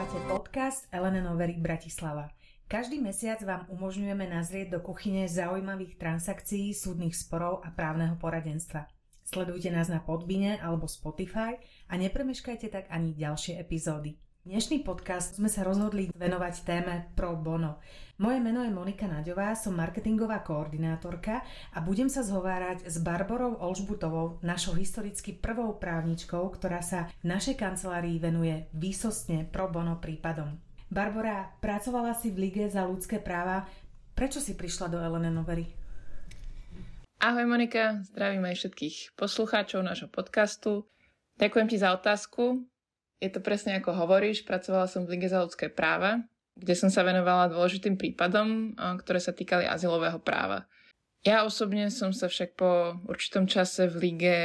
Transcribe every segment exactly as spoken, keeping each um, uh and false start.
Počúvate podcast Elenenoveri Bratislava. Každý mesiac vám umožňujeme nazrieť do kuchyne zaujímavých transakcií, súdnych sporov a právneho poradenstva. Sledujte nás na Podbeane alebo Spotify a nepremeškajte tak ani ďalšie epizódy. Dnešný podcast sme sa rozhodli venovať téme Pro Bono. Moje meno je Monika Naďová, som marketingová koordinátorka a budem sa zhovárať s Barborou Olžbutovou, našou historicky prvou právničkou, ktorá sa v našej kancelárii venuje výsostne Pro Bono prípadom. Barbora, pracovala si v Lige za ľudské práva. Prečo si prišla do Elenenoveri? Ahoj Monika, zdravím aj všetkých poslucháčov nášho podcastu. Ďakujem ti za otázku. Je to presne ako hovoríš, pracovala som v Lige za ľudské práva, kde som sa venovala dôležitým prípadom, ktoré sa týkali azylového práva. Ja osobne som sa však po určitom čase v Lige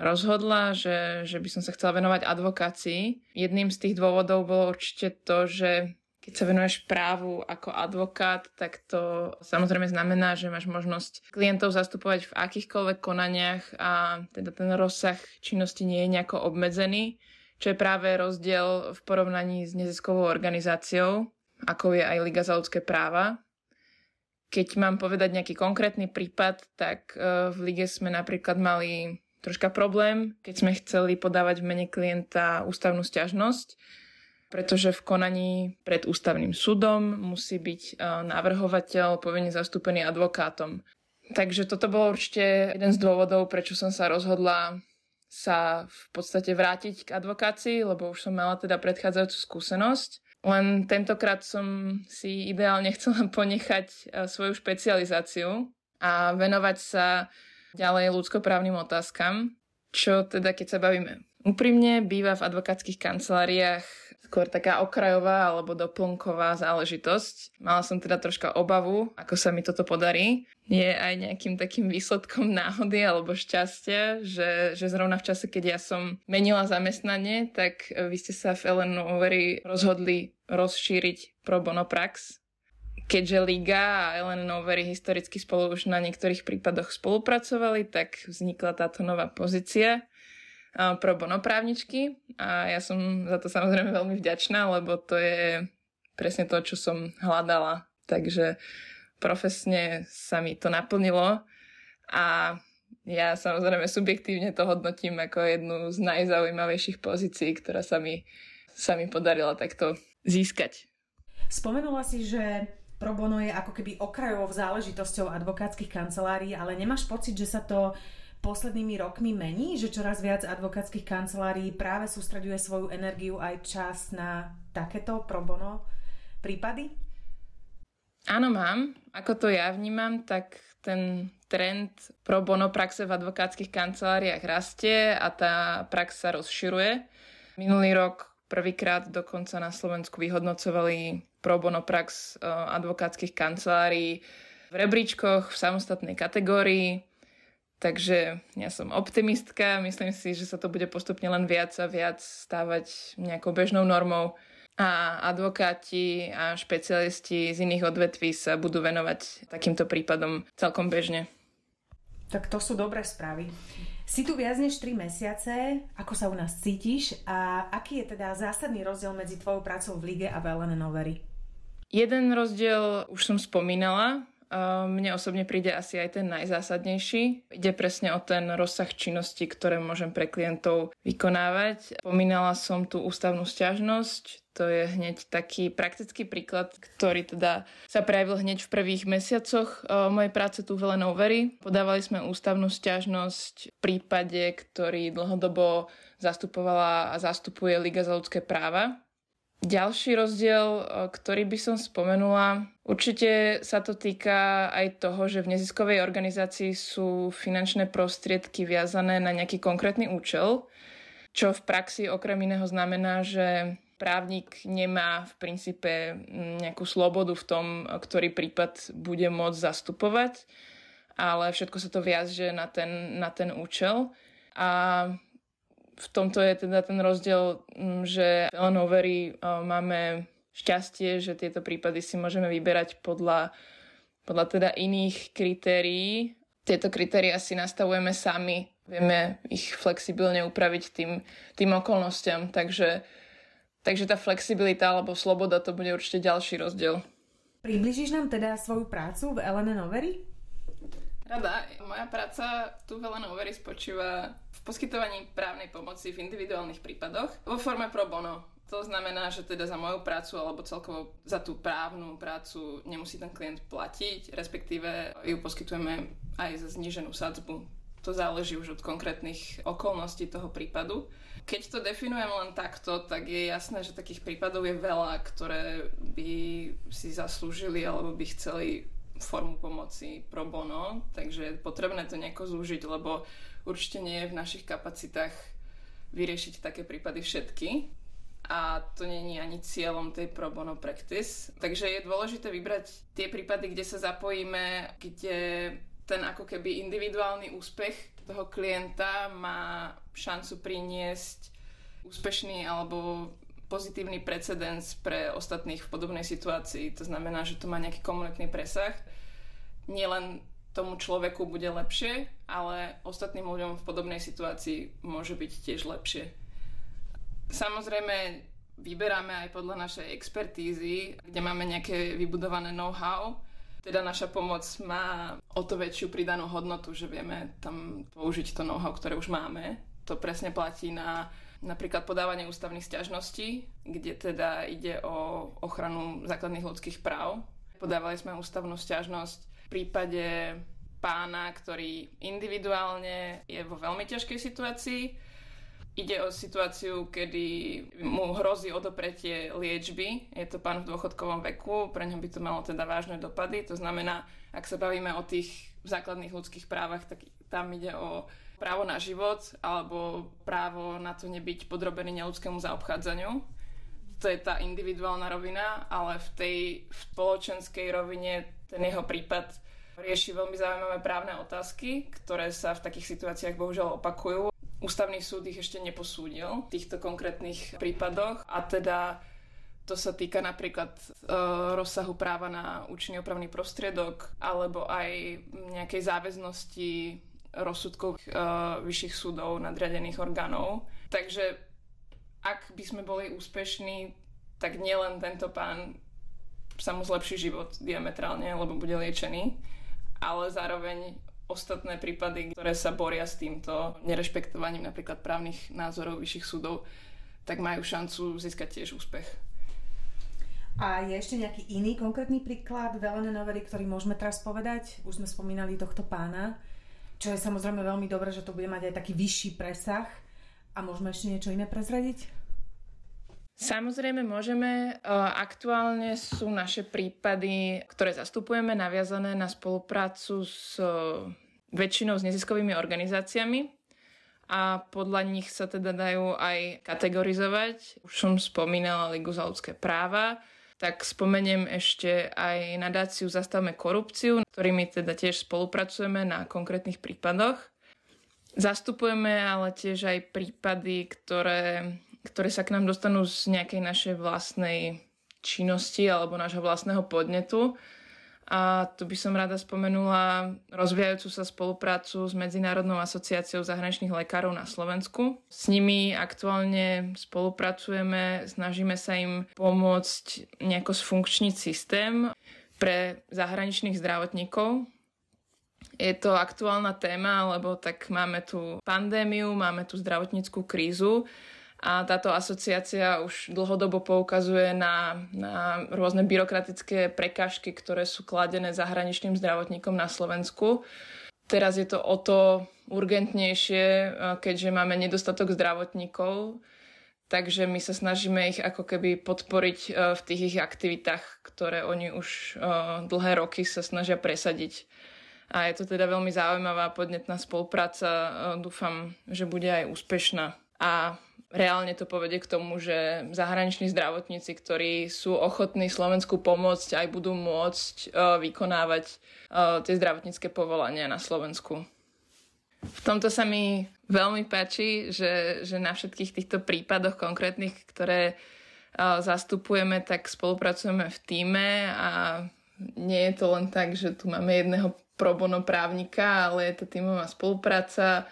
rozhodla, že, že by som sa chcela venovať advokácii. Jedným z tých dôvodov bolo určite to, že keď sa venuješ právu ako advokát, tak to samozrejme znamená, že máš možnosť klientov zastupovať v akýchkoľvek konaniach a teda ten rozsah činnosti nie je nejako obmedzený. Čo je práve rozdiel v porovnaní s neziskovou organizáciou, ako je aj Liga za ľudské práva. Keď mám povedať nejaký konkrétny prípad, tak v Lige sme napríklad mali troška problém, keď sme chceli podávať v mene klienta ústavnú sťažnosť, pretože v konaní pred ústavným súdom musí byť navrhovateľ povinne zastúpený advokátom. Takže toto bolo určite jeden z dôvodov, prečo som sa rozhodla sa v podstate vrátiť k advokácii, lebo už som mala teda predchádzajúcu skúsenosť. Len tentokrát som si ideálne chcela ponechať svoju špecializáciu a venovať sa ďalej ľudskoprávnym otázkam, čo teda, keď sa bavíme úprimne, býva v advokátskych kanceláriách skôr taká okrajová alebo doplnková záležitosť. Mala som teda troška obavu, ako sa mi toto podarí. Je aj nejakým takým výsledkom náhody alebo šťastia, že, že zrovna v čase, keď ja som menila zamestnanie, tak vy ste sa v Elenenoveri rozhodli rozšíriť pro bono prax. Keďže Liga a Elenenoveri historicky spolu už na niektorých prípadoch spolupracovali, tak vznikla táto nová pozícia pro bono právničky a ja som za to samozrejme veľmi vďačná, lebo to je presne to, čo som hľadala. Takže profesne sa mi to naplnilo a ja samozrejme subjektívne to hodnotím ako jednu z najzaujímavejších pozícií, ktorá sa mi, sa mi podarila takto získať. Spomenula si, že pro bono je ako keby okrajovou záležitosťou advokátskych kancelárií, ale nemáš pocit, že sa to poslednými rokmi mení, že čoraz viac advokátskych kancelárií práve sústreďuje svoju energiu aj čas na takéto pro bono prípady? Áno, mám. Ako to ja vnímam, tak ten trend pro bono praxe v advokátskych kanceláriách rastie a tá prax sa rozširuje. Minulý rok prvýkrát dokonca na Slovensku vyhodnocovali pro bono prax advokátskych kancelárií v rebríčkoch, v samostatnej kategórii. Takže ja som optimistka, myslím si, že sa to bude postupne len viac a viac stávať nejakou bežnou normou. A advokáti a špecialisti z iných odvetví sa budú venovať takýmto prípadom celkom bežne. Tak to sú dobré správy. Si tu viac než tri mesiace, ako sa u nás cítiš a aký je teda zásadný rozdiel medzi tvojou prácou v Lige a v Elenenoveri? Jeden rozdiel už som spomínala. Mne osobne príde asi aj ten najzásadnejší. Ide presne o ten rozsah činnosti, ktoré môžem pre klientov vykonávať. Spomínala som tú ústavnú sťažnosť. To je hneď taký praktický príklad, ktorý teda sa prejavil hneď v prvých mesiacoch mojej práce tu v Elenenoveri. Podávali sme ústavnú sťažnosť v prípade, ktorý dlhodobo zastupovala a zastupuje Liga za ľudské práva. Ďalší rozdiel, ktorý by som spomenula, určite sa to týka aj toho, že v neziskovej organizácii sú finančné prostriedky viazané na nejaký konkrétny účel, čo v praxi okrem iného znamená, že právnik nemá v princípe nejakú slobodu v tom, ktorý prípad bude môcť zastupovať, ale všetko sa to viaže na ten, na ten účel a v tomto je teda ten rozdiel, že v Elenenoveri máme šťastie, že tieto prípady si môžeme vyberať podľa, podľa teda iných kritérií. Tieto kritéria si nastavujeme sami, vieme ich flexibilne upraviť tým, tým okolnostiam, takže Takže tá flexibilita alebo sloboda, to bude určite ďalší rozdiel. Približíš nám teda svoju prácu v el en en Overy? Rada. Moja práca tu v el en en Overy spočíva v poskytovaní právnej pomoci v individuálnych prípadoch vo forme pro bono. To znamená, že teda za moju prácu alebo celkovo za tú právnu prácu nemusí ten klient platiť, respektíve ju poskytujeme aj za zníženú sadzbu. To záleží už od konkrétnych okolností toho prípadu. Keď to definujem len takto, tak je jasné, že takých prípadov je veľa, ktoré by si zaslúžili alebo by chceli formu pomoci pro bono, takže je potrebné to nejako zúžiť, lebo určite nie je v našich kapacitách vyriešiť také prípady všetky. A to nie je ani cieľom tej pro bono practice. Takže je dôležité vybrať tie prípady, kde sa zapojíme, kde ten ako keby individuálny úspech toho klienta má šancu priniesť úspešný alebo pozitívny precedens pre ostatných v podobnej situácii. To znamená, že to má nejaký komunitný presah. Nielen tomu človeku bude lepšie, ale ostatným ľuďom v podobnej situácii môže byť tiež lepšie. Samozrejme, vyberáme aj podľa našej expertízy, kde máme nejaké vybudované know-how. Teda naša pomoc má o to väčšiu pridanú hodnotu, že vieme tam použiť to know-how, ktoré už máme. To presne platí na napríklad podávanie ústavných sťažností, kde teda ide o ochranu základných ľudských práv. Podávali sme ústavnú sťažnosť v prípade pána, ktorý individuálne je vo veľmi ťažkej situácii. Ide o situáciu, kedy mu hrozí odopretie liečby. Je to pán v dôchodkovom veku, pre ňa by to malo teda vážne dopady. To znamená, ak sa bavíme o tých základných ľudských právach, tak tam ide o právo na život alebo právo na to nebyť podrobený neľudskému zaobchádzaniu. To je tá individuálna rovina, ale v tej spoločenskej rovine ten jeho prípad rieši veľmi zaujímavé právne otázky, ktoré sa v takých situáciách bohužiaľ opakujú. Ústavný súd ich ešte neposúdil v týchto konkrétnych prípadoch a teda to sa týka napríklad e, rozsahu práva na účinný opravný prostriedok alebo aj nejakej záväznosti rozsudkov e, vyšších súdov, nadriadených orgánov. Takže ak by sme boli úspešní, tak nielen tento pán sa mu zlepší život diametrálne, lebo bude liečený, ale zároveň ostatné prípady, ktoré sa boria s týmto nerešpektovaním napríklad právnych názorov vyšších súdov, tak majú šancu získať tiež úspech. A je ešte nejaký iný konkrétny príklad v el en en Overy, ktorý môžeme teraz povedať? Už sme spomínali tohto pána, čo je samozrejme veľmi dobré, že to bude mať aj taký vyšší presah. A môžeme ešte niečo iné prezradiť? Samozrejme môžeme. Aktuálne sú naše prípady, ktoré zastupujeme, naviazané na spoluprácu s väčšinou s neziskovými organizáciami a podľa nich sa teda dajú aj kategorizovať. Už som spomínala Ligu za ľudské práva, tak spomeniem ešte aj nadáciu Zastavme korupciu, ktorými teda tiež spolupracujeme na konkrétnych prípadoch. Zastupujeme ale tiež aj prípady, ktoré ktoré sa k nám dostanú z nejakej našej vlastnej činnosti alebo nášho vlastného podnetu. A tu by som rada spomenula rozvíjajúcu sa spoluprácu s Medzinárodnou asociáciou zahraničných lekárov na Slovensku. S nimi aktuálne spolupracujeme, snažíme sa im pomôcť nejako sfunkčniť systém pre zahraničných zdravotníkov. Je to aktuálna téma, lebo tak máme tu pandémiu, máme tu zdravotníckú krízu, a táto asociácia už dlhodobo poukazuje na, na rôzne byrokratické prekážky, ktoré sú kladené zahraničným zdravotníkom na Slovensku. Teraz je to o to urgentnejšie, keďže máme nedostatok zdravotníkov, takže my sa snažíme ich ako keby podporiť v tých ich aktivitách, ktoré oni už dlhé roky sa snažia presadiť. A je to teda veľmi zaujímavá podnetná spolupráca. Dúfam, že bude aj úspešná. A reálne to povedie k tomu, že zahraniční zdravotníci, ktorí sú ochotní Slovensku pomôcť, aj budú môcť uh, vykonávať uh, tie zdravotnícke povolania na Slovensku. V tomto sa mi veľmi páči, že, že na všetkých týchto prípadoch konkrétnych, ktoré uh, zastupujeme, tak spolupracujeme v tíme a nie je to len tak, že tu máme jedného pro bono právnika, ale je to tímová spolupráca.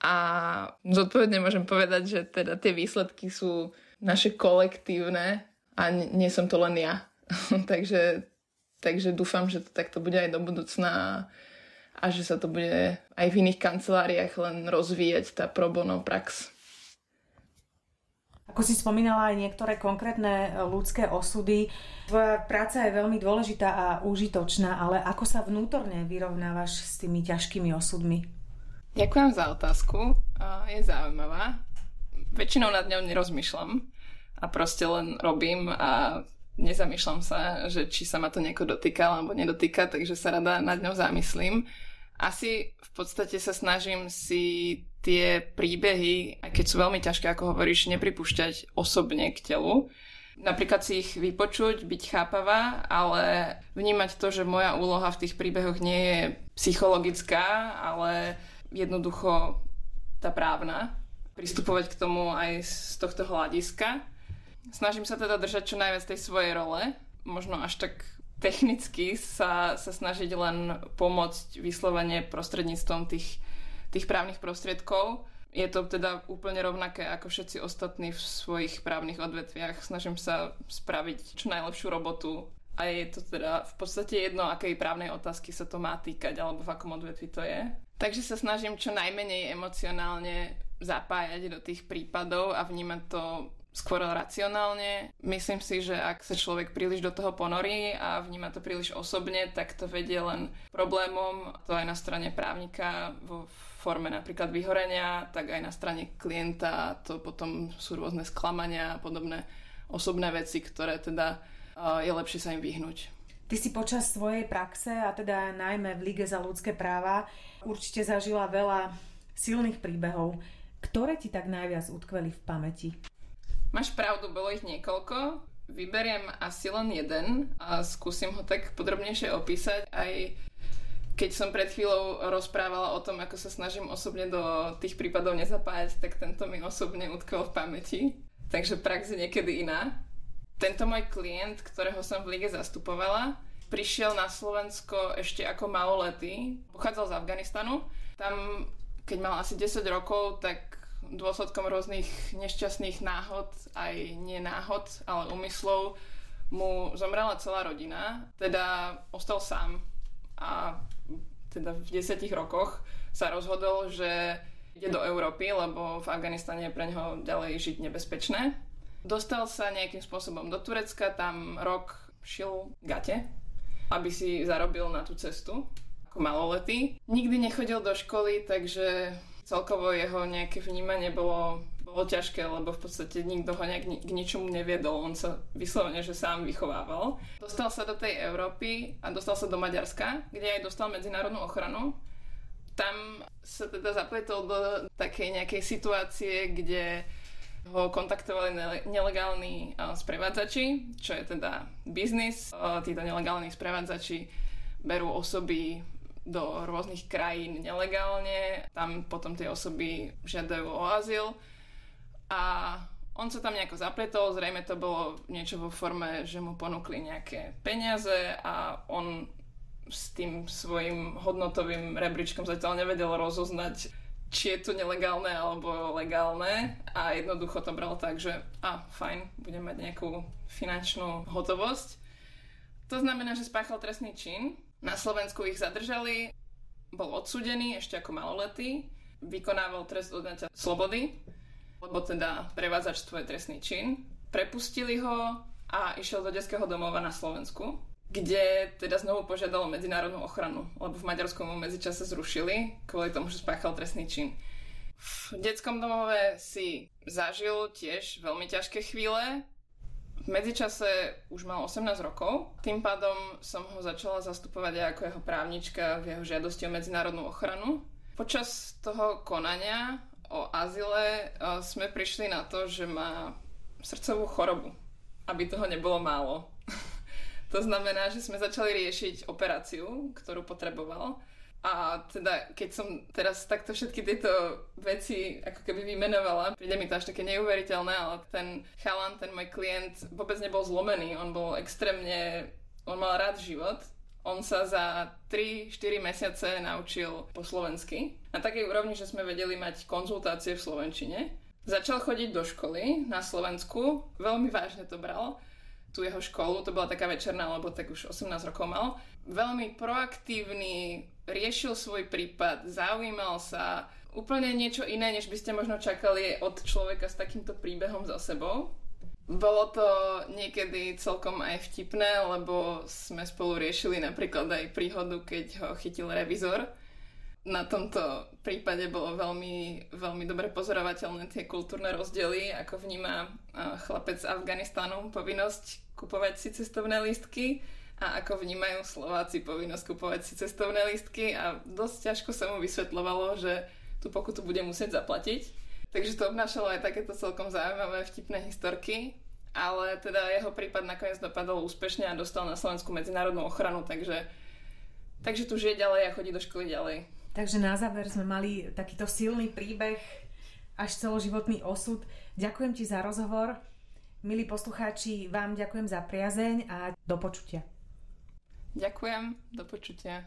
A zodpovedne môžem povedať, že teda tie výsledky sú naše kolektívne a nie som to len ja. takže, takže dúfam, že to takto bude aj do budúcna a, a že sa to bude aj v iných kanceláriách len rozvíjať tá pro bono prax. Ako si spomínala aj niektoré konkrétne ľudské osudy, tvoja práca je veľmi dôležitá a užitočná, ale ako sa vnútorne vyrovnávaš s tými ťažkými osudmi? Ďakujem za otázku, je zaujímavá. Väčšinou nad ňou nerozmýšľam a proste len robím a nezamýšľam sa, že či sa ma to nieko dotýka alebo nedotýka, takže sa rada nad ňou zamyslím. Asi v podstate sa snažím si tie príbehy, aj keď sú veľmi ťažké, ako hovoríš, nepripúšťať osobne k telu. Napríklad si ich vypočuť, byť chápavá, ale vnímať to, že moja úloha v tých príbehoch nie je psychologická, ale jednoducho tá právna. Pristupovať k tomu aj z tohto hľadiska. Snažím sa teda držať čo najviac tej svojej role, možno až tak technicky sa, sa snažiť len pomôcť vyslovene prostredníctvom tých, tých právnych prostriedkov. Je to teda úplne rovnaké ako všetci ostatní v svojich právnych odvetviach. Snažím sa spraviť čo najlepšiu robotu a je to teda v podstate jedno, akej právnej otázky sa to má týkať alebo v akom odvetvi to je. Takže sa snažím čo najmenej emocionálne zapájať do tých prípadov a vnímať to skôr racionálne. Myslím si, že ak sa človek príliš do toho ponorí a vníma to príliš osobne, tak to vedie len problémom. To aj na strane právnika vo forme napríklad vyhorenia, tak aj na strane klienta. To potom sú rôzne sklamania a podobné osobné veci, ktoré teda je lepšie sa im vyhnúť. Ty si počas svojej praxe, a teda najmä v Lige za ľudské práva, určite zažila veľa silných príbehov. Ktoré ti tak najviac utkveli v pamäti? Máš pravdu, bolo ich niekoľko. Vyberiem asi len jeden a skúsim ho tak podrobnejšie opísať. Aj keď som pred chvíľou rozprávala o tom, ako sa snažím osobne do tých prípadov nezapájať, tak tento mi osobne utkvel v pamäti. Takže prax je niekedy iná. Tento môj klient, ktorého som v Lige zastupovala, prišiel na Slovensko ešte ako maloletý. Pochádzal z Afganistanu. Tam, keď mal asi desať rokov, tak dôsledkom rôznych nešťastných náhod, aj nie náhod, ale úmyslov, mu zomrela celá rodina. Teda ostal sám a teda v desiatich rokoch sa rozhodol, že ide do Európy, lebo v Afganistane je pre ňoho ďalej žiť nebezpečné. Dostal sa nejakým spôsobom do Turecka, tam rok šil gate, aby si zarobil na tú cestu ako maloletý. Nikdy nechodil do školy, takže celkovo jeho nejaké vnímanie bolo, bolo ťažké, lebo v podstate nikto ho nejak k ničomu neviedol. On sa vyslovene, že sám vychovával. Dostal sa do tej Európy a dostal sa do Maďarska, kde aj dostal medzinárodnú ochranu. Tam sa teda zapletol do takej nejakej situácie, kde ho kontaktovali nele- nelegálni sprevádzači, čo je teda biznis. Títo nelegálni sprevádzači berú osoby do rôznych krajín nelegálne. Tam potom tie osoby žiadajú o azyl a on sa tam nejako zapletol. Zrejme to bolo niečo vo forme, že mu ponúkli nejaké peniaze a on s tým svojim hodnotovým rebríčkom zatiaľ nevedel rozoznať, či je to nelegálne alebo legálne a jednoducho to bral tak, že a fajn, budem mať nejakú finančnú hotovosť. To znamená, že spáchal trestný čin. Na Slovensku ich zadržali, bol odsúdený ešte ako maloletý, vykonával trest odňatia slobody, lebo teda prevádzačstvo je trestný čin. Prepustili ho a išiel do detského domova na Slovensku, kde teda znovu požiadalo medzinárodnú ochranu, lebo v Maďarsku mu medzičase zrušili kvôli tomu, že spáchal trestný čin. V detskom domove si zažil tiež veľmi ťažké chvíle. V medzičase už mal osemnásť rokov, tým pádom som ho začala zastupovať aj ako jeho právnička v jeho žiadosti o medzinárodnú ochranu. Počas toho konania o azyle sme prišli na to, že má srdcovú chorobu, aby toho nebolo málo. To znamená, že sme začali riešiť operáciu, ktorú potreboval. A teda, keď som teraz takto všetky tieto veci ako keby vymenovala, príde mi to až také neuveriteľné, ale ten chalan, ten môj klient vôbec nebol zlomený, on bol extrémne, on mal rád život, on sa za tri štyri mesiace naučil po slovensky na takej úrovni, že sme vedeli mať konzultácie v slovenčine Začal chodiť do školy na Slovensku, veľmi vážne to bral, tú jeho školu, to bola taká večerná, lebo tak už osemnásť rokov mal. Veľmi proaktívny, riešil svoj prípad, zaujímal sa, úplne niečo iné, než by ste možno čakali od človeka s takýmto príbehom za sebou. Bolo to niekedy celkom aj vtipné, lebo sme spolu riešili napríklad aj príhodu, keď ho chytil revizor. Na tomto prípade bolo veľmi, veľmi dobre pozorovateľné tie kultúrne rozdiely, ako vníma chlapec z Afganistanu povinnosť kupovať si cestovné lístky a ako vnímajú Slováci povinnosť kupovať si cestovné lístky a dosť ťažko sa mu vysvetľovalo, že tú pokutu bude musieť zaplatiť. Takže to obnášalo aj takéto celkom zaujímavé vtipné historky, ale teda jeho prípad nakoniec dopadol úspešne a dostal na Slovensku medzinárodnú ochranu, takže, takže tu žije ďalej a chodí do školy ďalej. Takže na záver sme mali takýto silný príbeh, až celoživotný osud. Ďakujem ti za rozhovor. Milí poslucháči, vám ďakujem za priazeň a do počutia. Ďakujem, do počutia.